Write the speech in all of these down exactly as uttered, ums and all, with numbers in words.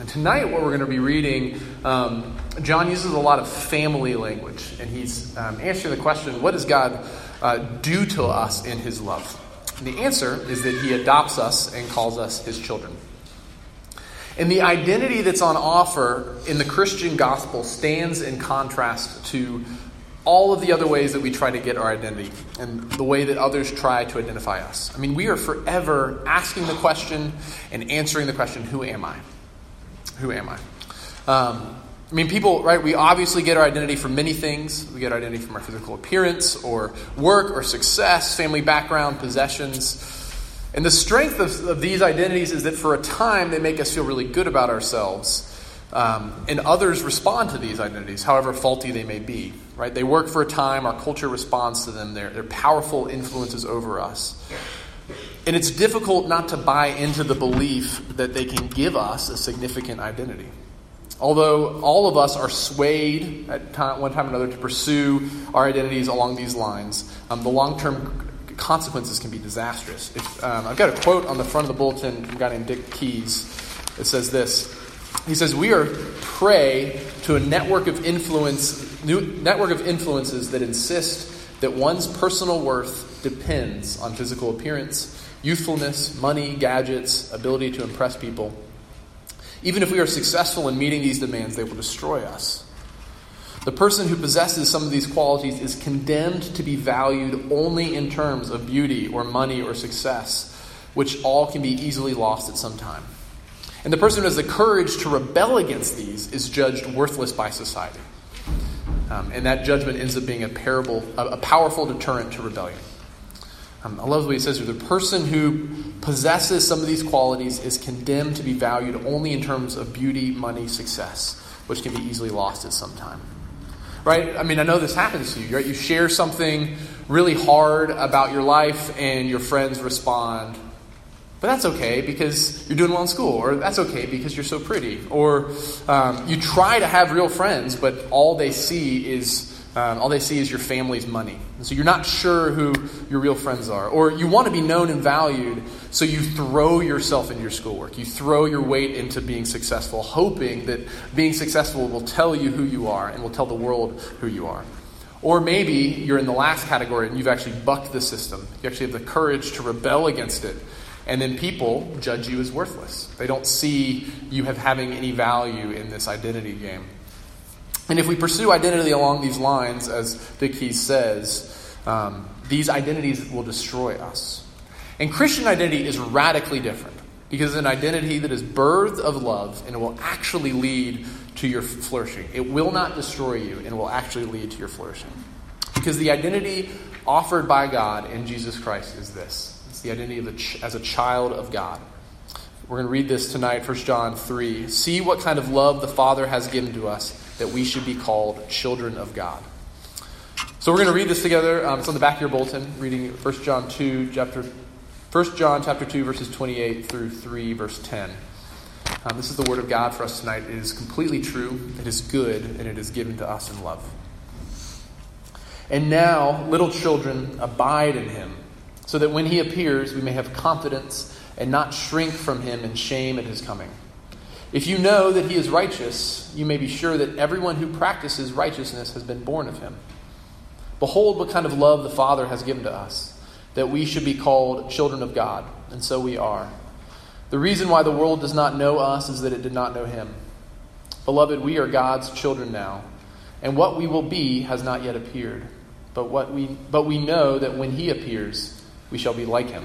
And tonight what we're going to be reading, um, John uses a lot of family language, and he's um, answering the question, what does God uh, do to us in his love? And the answer is that he adopts us and calls us his children. And the identity that's on offer in the Christian gospel stands in contrast to all of the other ways that we try to get our identity and the way that others try to identify us. I mean, we are forever asking the question and answering the question, who am I? Who am I? Um, I mean, people, right, we obviously get our identity from many things. We get our identity from our physical appearance or work or success, family background, possessions. And the strength of, of these identities is that for a time they make us feel really good about ourselves. Um, and others respond to these identities, however faulty they may be. Right? They work for a time. Our culture responds to them. They're, they're powerful influences over us. And it's difficult not to buy into the belief that they can give us a significant identity. Although all of us are swayed at time, one time or another to pursue our identities along these lines, um, the long-term consequences can be disastrous. If, um, I've got a quote on the front of the bulletin from a guy named Dick Keyes. It says this. He says, "We are prey to a network of influence, new, network of influences that insist that one's personal worth depends on physical appearance, youthfulness, money, gadgets, ability to impress people. Even if we are successful in meeting these demands, they will destroy us. The person who possesses some of these qualities is condemned to be valued only in terms of beauty or money or success, which all can be easily lost at some time. And the person who has the courage to rebel against these is judged worthless by society." Um, and that judgment ends up being a, parable, a, a powerful deterrent to rebellion. Um, I love what he says here. The person who possesses some of these qualities is condemned to be valued only in terms of beauty, money, success, which can be easily lost at some time. Right? I mean, I know this happens to you, right? You share something really hard about your life and your friends respond, but that's okay because you're doing well in school, or that's okay because you're so pretty, or um, you try to have real friends, but all they see is um, all they see is your family's money. And so you're not sure who your real friends are, or you want to be known and valued, so you throw yourself into your schoolwork. You throw your weight into being successful, hoping that being successful will tell you who you are and will tell the world who you are. Or maybe you're in the last category and you've actually bucked the system. You actually have the courage to rebel against it. And then people judge you as worthless. They don't see you have having any value in this identity game. And if we pursue identity along these lines, as Dick Keyes says, um, these identities will destroy us. And Christian identity is radically different because it's an identity that is birthed of love and it will actually lead to your flourishing. It will not destroy you and it will actually lead to your flourishing. Because the identity offered by God in Jesus Christ is this. It's the identity of a ch- as a child of God. We're going to read this tonight, First John three. "See what kind of love the Father has given to us that we should be called children of God." So we're going to read this together. Um, it's on the back of your bulletin, reading First John two, chapter First John chapter two, verses twenty-eight through three, verse ten. Um, this is the word of God for us tonight. It is completely true, it is good, and it is given to us in love. "And now, little children, abide in him, so that when he appears, we may have confidence and not shrink from him in shame at his coming. If you know that he is righteous, you may be sure that everyone who practices righteousness has been born of him. Behold what kind of love the Father has given to us, that we should be called children of God, and so we are. The reason why the world does not know us is that it did not know him. Beloved, we are God's children now, and what we will be has not yet appeared. But what we but we know that when he appears, we shall be like him,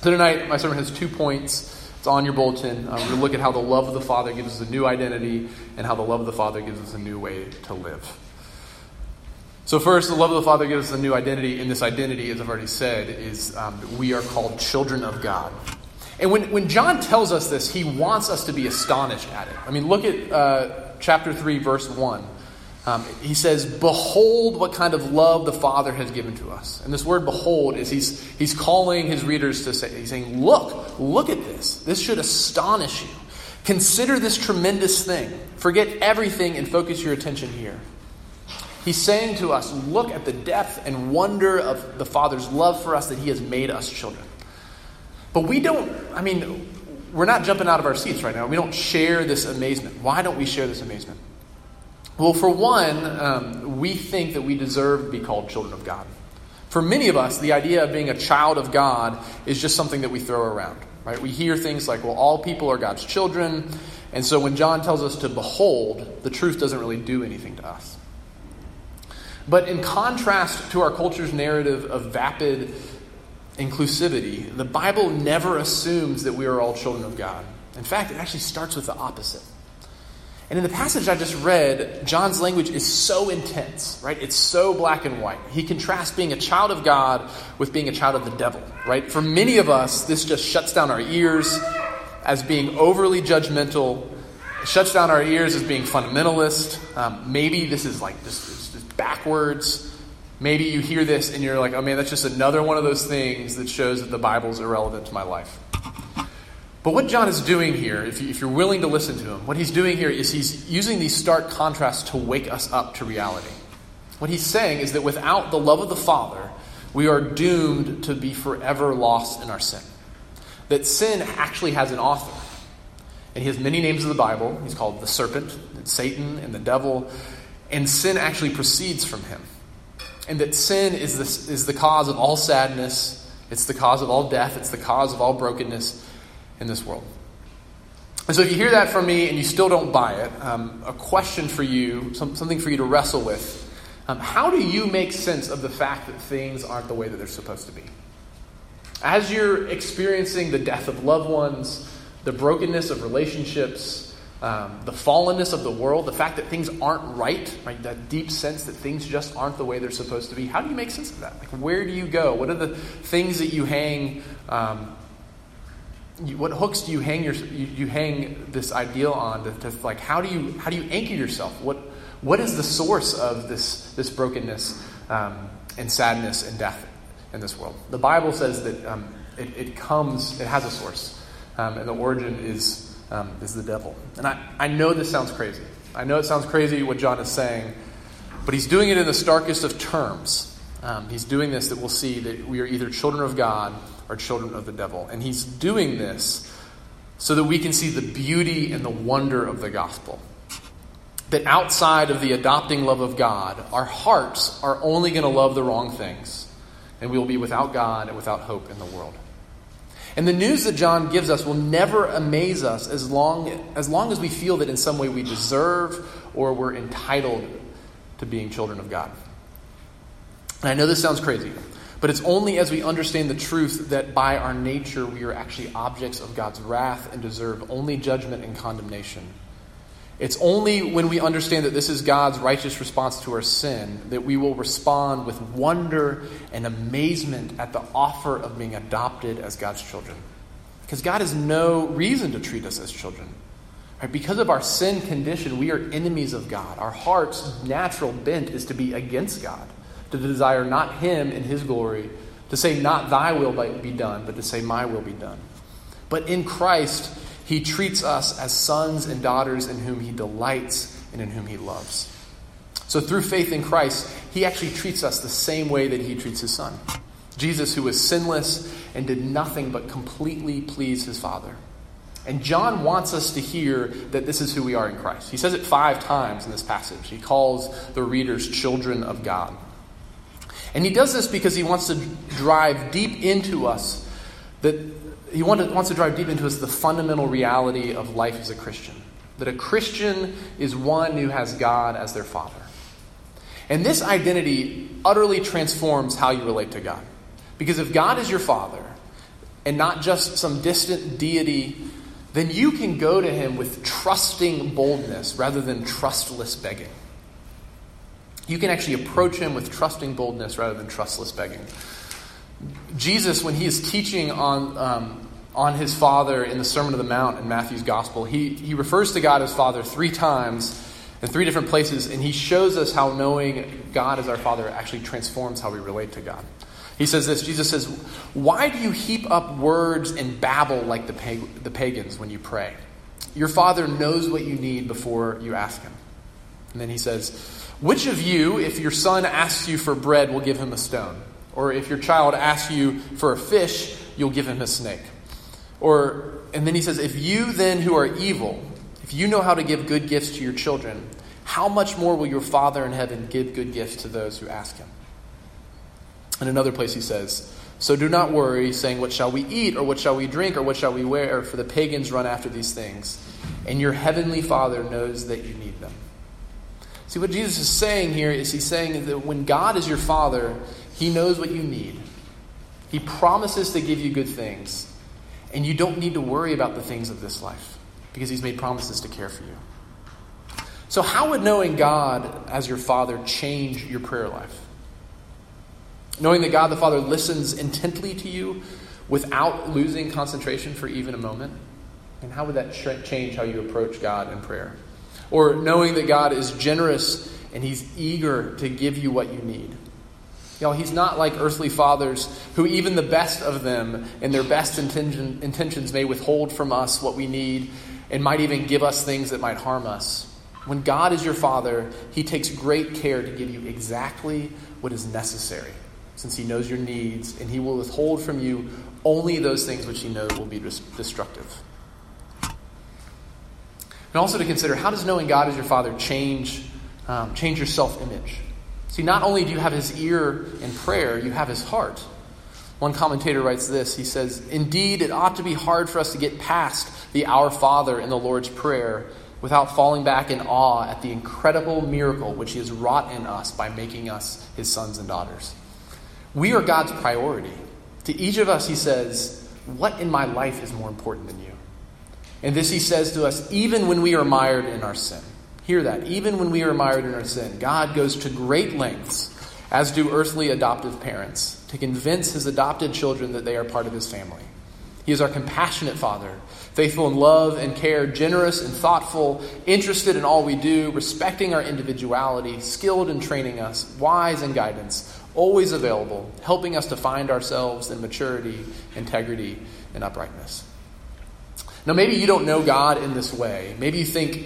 So tonight, my sermon has two points. It's on your bulletin. Um, we're going to look at how the love of the Father gives us a new identity and how the love of the Father gives us a new way to live. So first, the love of the Father gives us a new identity, and this identity, as I've already said, is um, we are called children of God. And when, when John tells us this, he wants us to be astonished at it. I mean, look at uh, chapter three, verse one. Um, he says, behold what kind of love the Father has given to us. And this word behold is he's he's calling his readers to say, he's saying, look, look at this. This should astonish you. Consider this tremendous thing. Forget everything and focus your attention here. He's saying to us, look at the depth and wonder of the Father's love for us that he has made us children. But we don't, I mean, we're not jumping out of our seats right now. We don't share this amazement. Why don't we share this amazement? Well, for one, um, we think that we deserve to be called children of God. For many of us, the idea of being a child of God is just something that we throw around, right? We hear things like, well, all people are God's children. And so when John tells us to behold, the truth doesn't really do anything to us. But in contrast to our culture's narrative of vapid inclusivity, the Bible never assumes that we are all children of God. In fact, it actually starts with the opposite. And in the passage I just read, John's language is so intense, right? It's so black and white. He contrasts being a child of God with being a child of the devil, right? For many of us, this just shuts down our ears as being overly judgmental. It shuts down our ears as being fundamentalist. Um, maybe this is like just, just backwards. Maybe you hear this and you're like, oh man, that's just another one of those things that shows that the Bible's irrelevant to my life. But what John is doing here, if you're willing to listen to him, what he's doing here is he's using these stark contrasts to wake us up to reality. What he's saying is that without the love of the Father, we are doomed to be forever lost in our sin. That sin actually has an author. And he has many names in the Bible. He's called the serpent, and Satan, and the devil. And sin actually proceeds from him. And that sin is the, is the cause of all sadness. It's the cause of all death. It's the cause of all brokenness in this world. And so if you hear that from me and you still don't buy it, um, a question for you, some, something for you to wrestle with. Um, how do you make sense of the fact that things aren't the way that they're supposed to be? As you're experiencing the death of loved ones, the brokenness of relationships, um, the fallenness of the world, the fact that things aren't right, right, that deep sense that things just aren't the way they're supposed to be, how do you make sense of that? Like, where do you go? What are the things that you hang... Um, You, what hooks do you hang your you, you hang this ideal on? To, to like, how do you how do you anchor yourself? What what is the source of this this brokenness um, and sadness and death in this world? The Bible says that um, it, it comes, it has a source, um, and the origin is um, is the devil. And I, I know this sounds crazy. I know it sounds crazy what John is saying, but he's doing it in the starkest of terms. Um, he's doing this that we'll see that we are either children of God or children of the devil. And he's doing this so that we can see the beauty and the wonder of the gospel. That outside of the adopting love of God, our hearts are only going to love the wrong things. And we will be without God and without hope in the world. And the news that John gives us will never amaze us as long as long as we feel that in some way we deserve or we're entitled to being children of God. And I know this sounds crazy, but it's only as we understand the truth that by our nature we are actually objects of God's wrath and deserve only judgment and condemnation. It's only when we understand that this is God's righteous response to our sin that we will respond with wonder and amazement at the offer of being adopted as God's children. Because God has no reason to treat us as children. Right? Because of our sin condition, we are enemies of God. Our heart's natural bent is to be against God. To desire not him and his glory, to say not thy will be done, but to say my will be done. But in Christ, he treats us as sons and daughters in whom he delights and in whom he loves. So through faith in Christ, he actually treats us the same way that he treats his son. Jesus, who was sinless and did nothing but completely please his Father. And John wants us to hear that this is who we are in Christ. He says it five times in this passage. He calls the readers children of God. And he does this because he wants to drive deep into us that he wants to drive deep into us the fundamental reality of life as a Christian. That a Christian is one who has God as their Father. And this identity utterly transforms how you relate to God. Because if God is your Father, and not just some distant deity, then you can go to him with trusting boldness rather than trustless begging. You can actually approach him with trusting boldness rather than trustless begging. Jesus, when he is teaching on um, on his Father in the Sermon on the Mount in Matthew's Gospel, he, he refers to God as Father three times in three different places, and he shows us how knowing God as our Father actually transforms how we relate to God. He says this, Jesus says, "Why do you heap up words and babble like the pag- the pagans when you pray? Your Father knows what you need before you ask him." And then he says, "Which of you, if your son asks you for bread, will give him a stone? Or if your child asks you for a fish, you'll give him a snake?" Or, and then he says, "If you then who are evil, if you know how to give good gifts to your children, how much more will your Father in heaven give good gifts to those who ask him?" In another place he says, "So do not worry, saying, 'What shall we eat?' or 'What shall we drink?' or 'What shall we wear?' For the pagans run after these things, and your heavenly Father knows that you need them." See, what Jesus is saying here is he's saying that when God is your Father, he knows what you need. He promises to give you good things, and you don't need to worry about the things of this life because he's made promises to care for you. So how would knowing God as your Father change your prayer life? Knowing that God the Father listens intently to you without losing concentration for even a moment? And how would that change how you approach God in prayer? Or knowing that God is generous and he's eager to give you what you need. Y'all, he's not like earthly fathers who even the best of them and their best intention, intentions may withhold from us what we need and might even give us things that might harm us. When God is your Father, he takes great care to give you exactly what is necessary, since he knows your needs, and he will withhold from you only those things which he knows will be destructive. And also to consider, how does knowing God as your Father change, um, change your self-image? See, not only do you have his ear in prayer, you have his heart. One commentator writes this, he says, "Indeed, it ought to be hard for us to get past the Our Father in the Lord's Prayer without falling back in awe at the incredible miracle which he has wrought in us by making us his sons and daughters." We are God's priority. To each of us, he says, what in my life is more important than you? And this he says to us, even when we are mired in our sin. Hear that. Even when we are mired in our sin, God goes to great lengths, as do earthly adoptive parents, to convince his adopted children that they are part of his family. He is our compassionate Father, faithful in love and care, generous and thoughtful, interested in all we do, respecting our individuality, skilled in training us, wise in guidance, always available, helping us to find ourselves in maturity, integrity, and uprightness. Now, maybe you don't know God in this way. Maybe you think,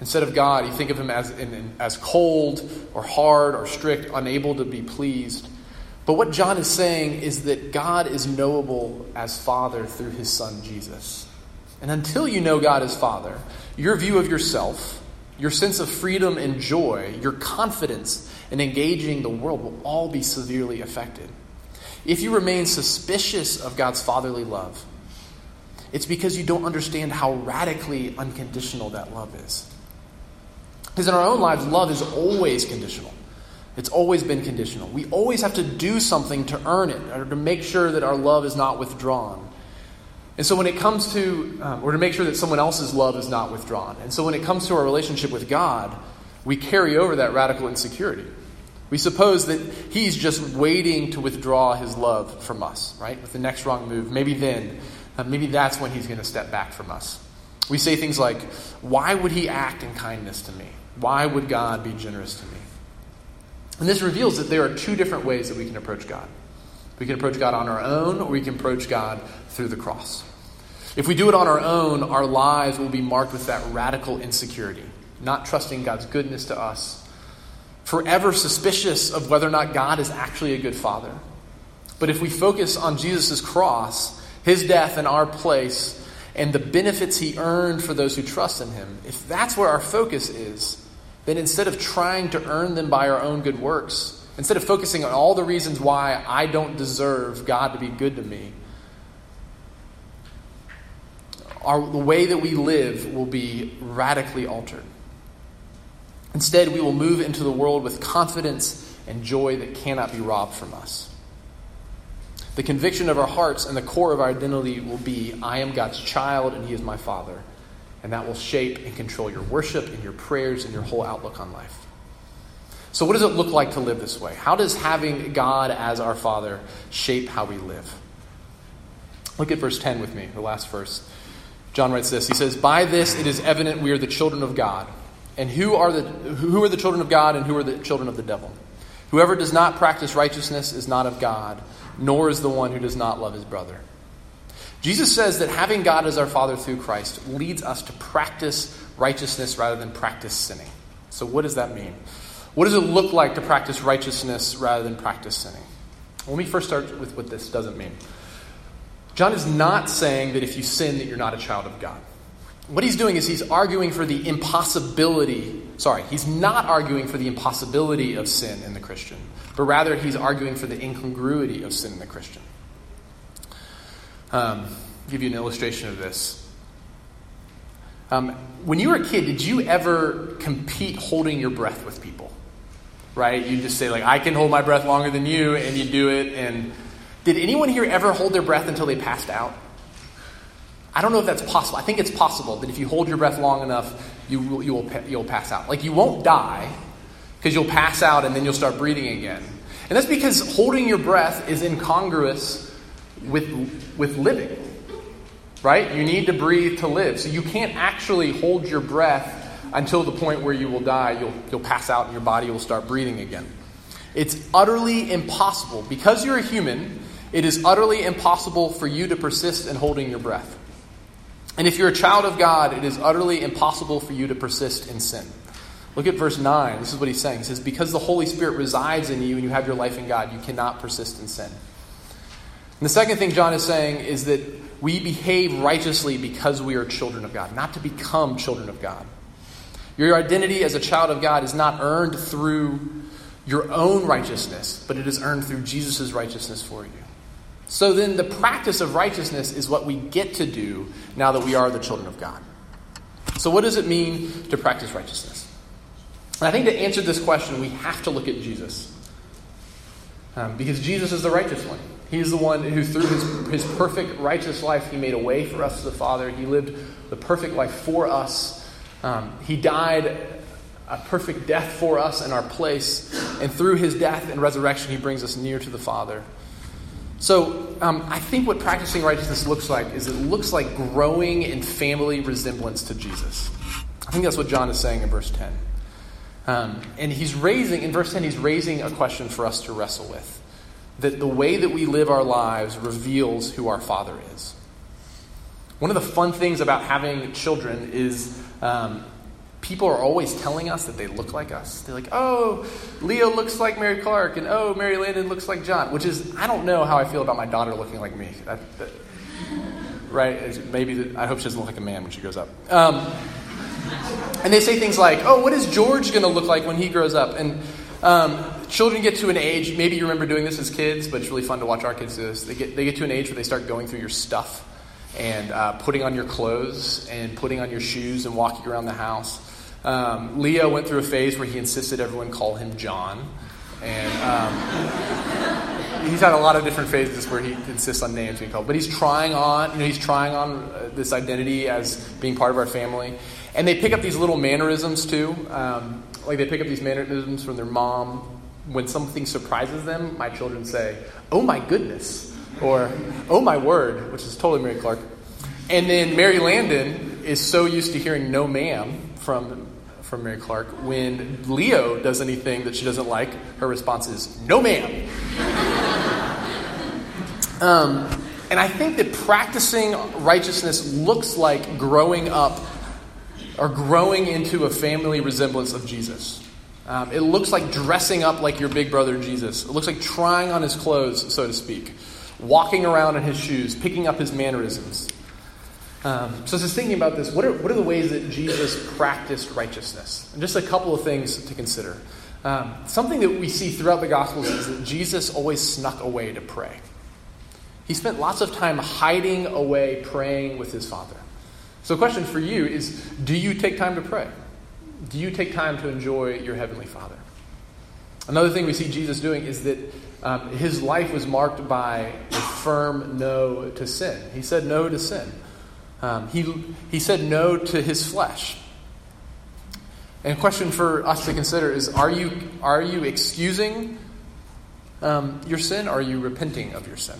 instead of God, you think of him as, in, in, as cold or hard or strict, unable to be pleased. But what John is saying is that God is knowable as Father through his Son, Jesus. And until you know God as Father, your view of yourself, your sense of freedom and joy, your confidence in engaging the world will all be severely affected. If you remain suspicious of God's fatherly love, it's because you don't understand how radically unconditional that love is. Because in our own lives, love is always conditional. It's always been conditional. We always have to do something to earn it or to make sure that our love is not withdrawn. And so when it comes to, um, or to make sure that someone else's love is not withdrawn. And so when it comes to our relationship with God, we carry over that radical insecurity. We suppose that he's just waiting to withdraw his love from us, right? With the next wrong move, maybe then, uh, maybe that's when he's going to step back from us. We say things like, why would he act in kindness to me? Why would God be generous to me? And this reveals that there are two different ways that we can approach God. We can approach God on our own, or we can approach God through the cross. If we do it on our own, our lives will be marked with that radical insecurity, not trusting God's goodness to us, forever suspicious of whether or not God is actually a good Father. But if we focus on Jesus' cross, his death in our place, and the benefits he earned for those who trust in him, if that's where our focus is, then instead of trying to earn them by our own good works, instead of focusing on all the reasons why I don't deserve God to be good to me, our, the way that we live will be radically altered. Instead, we will move into the world with confidence and joy that cannot be robbed from us. The conviction of our hearts and the core of our identity will be, I am God's child and he is my father. And that will shape and control your worship and your prayers and your whole outlook on life. So what does it look like to live this way? How does having God as our Father shape how we live? Look at verse ten with me, the last verse. John writes this. He says, by this it is evident we are the children of God. And who are the who are the children of God and who are the children of the devil? Whoever does not practice righteousness is not of God, nor is the one who does not love his brother. Jesus says that having God as our Father through Christ leads us to practice righteousness rather than practice sinning. So what does that mean? What does it look like to practice righteousness rather than practice sinning? Let me first start with what this doesn't mean. John is not saying that if you sin that you're not a child of God. What he's doing is he's arguing for the impossibility, sorry, he's not arguing for the impossibility of sin in the Christian, but rather he's arguing for the incongruity of sin in the Christian. Um, I'll give you an illustration of this. Um, when you were a kid, did you ever compete holding your breath with people? Right? You just say, like, I can hold my breath longer than you, and you do it. And did anyone here ever hold their breath until they passed out? I don't know if that's possible. I think it's possible that if you hold your breath long enough, you will, you will, you'll pass out. Like, you won't die, because you'll pass out, and then you'll start breathing again. And that's because holding your breath is incongruous with with living. Right? You need to breathe to live. So you can't actually hold your breath until the point where you will die. You'll, you'll pass out and your body will start breathing again. It's utterly impossible. Because you're a human, it is utterly impossible for you to persist in holding your breath. And if you're a child of God, it is utterly impossible for you to persist in sin. Look at verse nine. This is what he's saying. He says, because the Holy Spirit resides in you and you have your life in God, you cannot persist in sin. And the second thing John is saying is that we behave righteously because we are children of God, not to become children of God. Your identity as a child of God is not earned through your own righteousness, but it is earned through Jesus' righteousness for you. So then the practice of righteousness is what we get to do now that we are the children of God. So what does it mean to practice righteousness? And I think to answer this question, we have to look at Jesus. Um, because Jesus is the righteous one. He is the one who, through his, his perfect righteous life, he made a way for us to the Father. He lived the perfect life for us. Um, he died a perfect death for us in our place. And through his death and resurrection, he brings us near to the Father. So um, I think what practicing righteousness looks like is it looks like growing in family resemblance to Jesus. I think that's what John is saying in verse ten. Um, and he's raising, in verse ten, he's raising a question for us to wrestle with. That the way that we live our lives reveals who our Father is. One of the fun things about having children is um, people are always telling us that they look like us. They're like, oh, Leo looks like Mary Clark, and oh, Mary Landon looks like John, which is, I don't know how I feel about my daughter looking like me. That, that, right? Maybe, the, I hope she doesn't look like a man when she grows up. Um, and they say things like, oh, what is George going to look like when he grows up? And um children get to an age, maybe you remember doing this as kids, but it's really fun to watch our kids do this. They get they get to an age where they start going through your stuff and uh, putting on your clothes and putting on your shoes and walking around the house. Um, Leo went through a phase where he insisted everyone call him John. And um, he's had a lot of different phases where he insists on names being called. But he's trying on, you know, he's trying on uh, this identity as being part of our family. And they pick up these little mannerisms too. Um, like they pick up these mannerisms from their mom. When something surprises them, my children say, oh my goodness, or oh my word, which is totally Mary Clark. And then Mary Landon is so used to hearing no ma'am from from Mary Clark. When Leo does anything that she doesn't like, her response is no ma'am. um, and I think that practicing righteousness looks like growing up or growing into a family resemblance of Jesus. Um, it looks like dressing up like your big brother Jesus. It looks like trying on his clothes, so to speak. Walking around in his shoes, picking up his mannerisms. Um, so just thinking about this, what are, what are the ways that Jesus practiced righteousness? And just a couple of things to consider. Um, something that we see throughout the Gospels is that Jesus always snuck away to pray. He spent lots of time hiding away praying with his Father. So the question for you is, do you take time to pray? Do you take time to enjoy your Heavenly Father? Another thing we see Jesus doing is that um, his life was marked by a firm no to sin. He said no to sin. Um, he he said no to his flesh. And a question for us to consider is, are you are you excusing um, your sin? Are you repenting of your sin?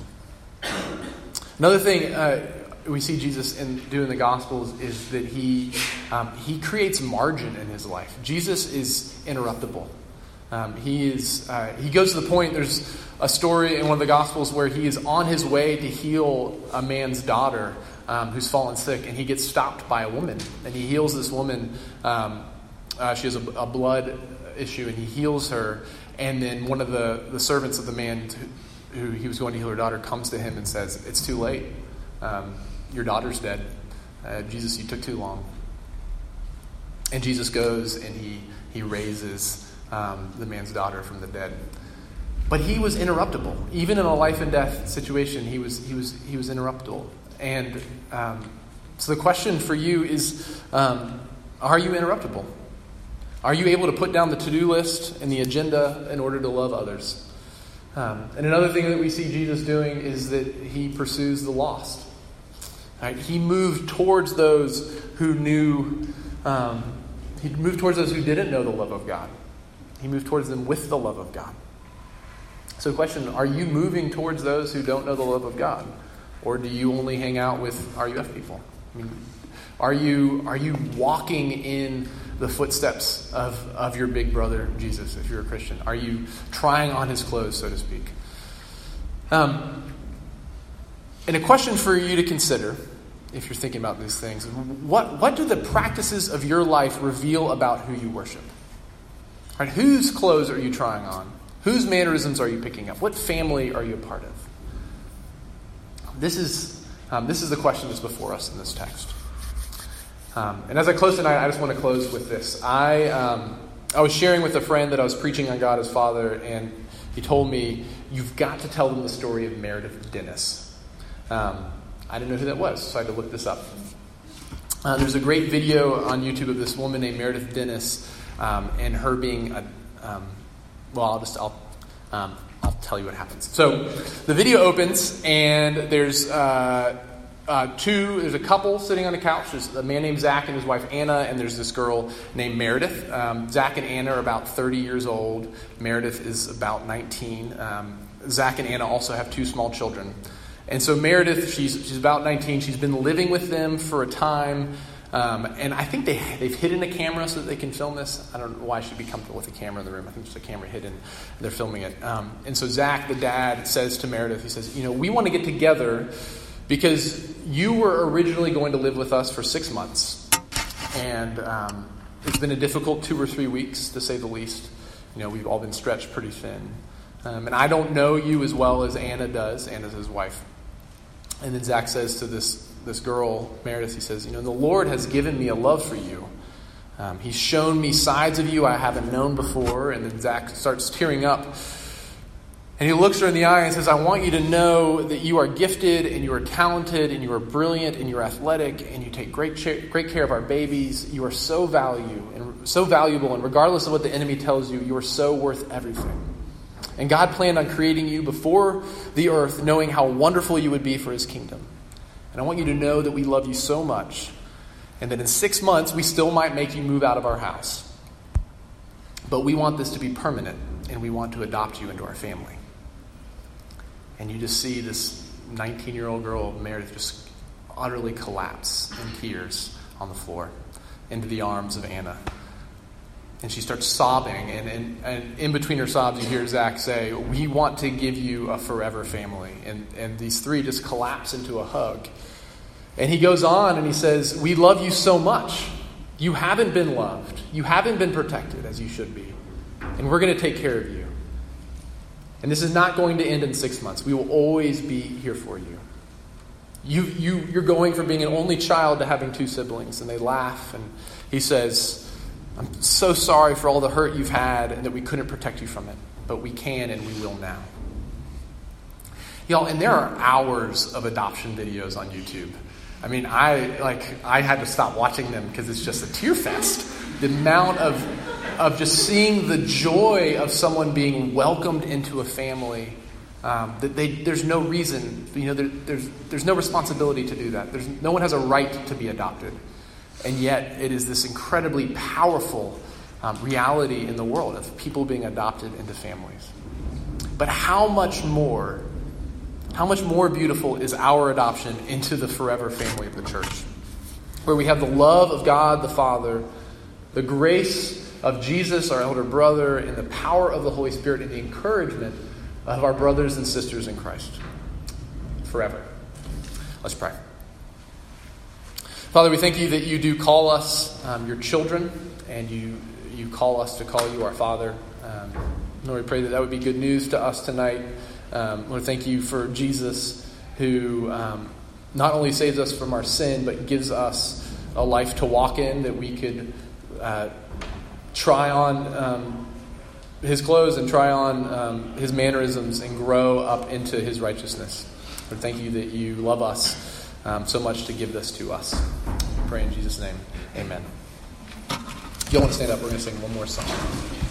Another thing uh, we see Jesus in doing the Gospels is that he um, he creates margin in his life. Jesus is interruptible. Um, he is uh, he goes to the point. There's a story in one of the Gospels where he is on his way to heal a man's daughter um, who's fallen sick, and he gets stopped by a woman, and he heals this woman. Um, uh, she has a, a blood issue, and he heals her. And then one of the, the servants of the man who, who he was going to heal her daughter comes to him and says, "It's too late. Um, your daughter's dead. Uh, Jesus, you took too long." And Jesus goes and he he raises Um, the man's daughter from the dead. But he was interruptible. Even in a life and death situation, he was he was he was interruptible. And um, so the question for you is, um, are you interruptible? Are you able to put down the to-do list and the agenda in order to love others? Um, and another thing that we see Jesus doing is that he pursues the lost. All right? He moved towards those who knew. Um, he moved towards those who didn't know the love of God. He moved towards them with the love of God. So the question, are you moving towards those who don't know the love of God? Or do you only hang out with R U F people? I mean, are you are you walking in the footsteps of, of your big brother, Jesus, if you're a Christian? Are you trying on his clothes, so to speak? Um, and a question for you to consider, if you're thinking about these things, what, what do the practices of your life reveal about who you worship? Right, whose clothes are you trying on? Whose mannerisms are you picking up? What family are you a part of? This is um, this is the question that's before us in this text. Um, and as I close tonight, I just want to close with this. I um, I was sharing with a friend that I was preaching on God as Father, and he told me, "You've got to tell them the story of Meredith Dennis." Um, I didn't know who that was, so I had to look this up. Uh, there's a great video on YouTube of this woman named Meredith Dennis. Um, and her being, a, um, well, I'll just, I'll, um, I'll tell you what happens. So the video opens, and there's uh, uh, two, there's a couple sitting on a couch. There's a man named Zach and his wife Anna, and there's this girl named Meredith. Um, Zach and Anna are about thirty years old. Meredith is about nineteen. Um, Zach and Anna also have two small children. And so Meredith, she's she's about nineteen. She's been living with them for a time. Um, and I think they, they've hidden a camera so that they can film this. I don't know why I should be comfortable with a camera in the room. I think there's a camera hidden. They're filming it. Um, and so Zach, the dad, says to Meredith, he says, you know, we want to get together because you were originally going to live with us for six months. And um, it's been a difficult two or three weeks, to say the least. You know, we've all been stretched pretty thin. Um, and I don't know you as well as Anna does. Anna's his wife. And then Zach says to this This girl, Meredith, he says, you know, the Lord has given me a love for you. Um, he's shown me sides of you I haven't known before. And then Zach starts tearing up. And he looks her in the eye and says, I want you to know that you are gifted and you are talented and you are brilliant and you're athletic and you take great, cha- great care of our babies. You are so, value and, so valuable. And regardless of what the enemy tells you, you are so worth everything. And God planned on creating you before the earth, knowing how wonderful you would be for his kingdom. And I want you to know that we love you so much and that in six months we still might make you move out of our house. But we want this to be permanent and we want to adopt you into our family. And you just see this nineteen-year-old girl, Meredith, just utterly collapse in tears on the floor into the arms of Anna. And she starts sobbing. And, and, and in between her sobs, you hear Zach say, we want to give you a forever family. And, and these three just collapse into a hug. And he goes on and he says, we love you so much. You haven't been loved. You haven't been protected as you should be. And we're going to take care of you. And this is not going to end in six months. We will always be here for you. You, you you're going from being an only child to having two siblings. And they laugh. And he says, I'm so sorry for all the hurt you've had and that we couldn't protect you from it. But we can and we will now. Y'all, and there are hours of adoption videos on YouTube I mean, I like I had to stop watching them because it's just a tear fest. The amount of of just seeing the joy of someone being welcomed into a family um, that they there's no reason, you know, there, there's there's no responsibility to do that. There's no one has a right to be adopted, and yet it is this incredibly powerful um, reality in the world of people being adopted into families. But how much more, how much more beautiful is our adoption into the forever family of the church, where we have the love of God the Father, the grace of Jesus, our elder brother, and the power of the Holy Spirit and the encouragement of our brothers and sisters in Christ forever. Let's pray. Father, we thank you that you do call us um, your children, and you you call us to call you our Father. Um, Lord, we pray that that would be good news to us tonight. Um, Lord, thank you for Jesus, who um, not only saves us from our sin, but gives us a life to walk in that we could uh, try on um, his clothes and try on um, his mannerisms and grow up into his righteousness. Lord, thank you that you love us um, so much to give this to us. We pray in Jesus' name. Amen. If you all want to stand up, we're going to sing one more song.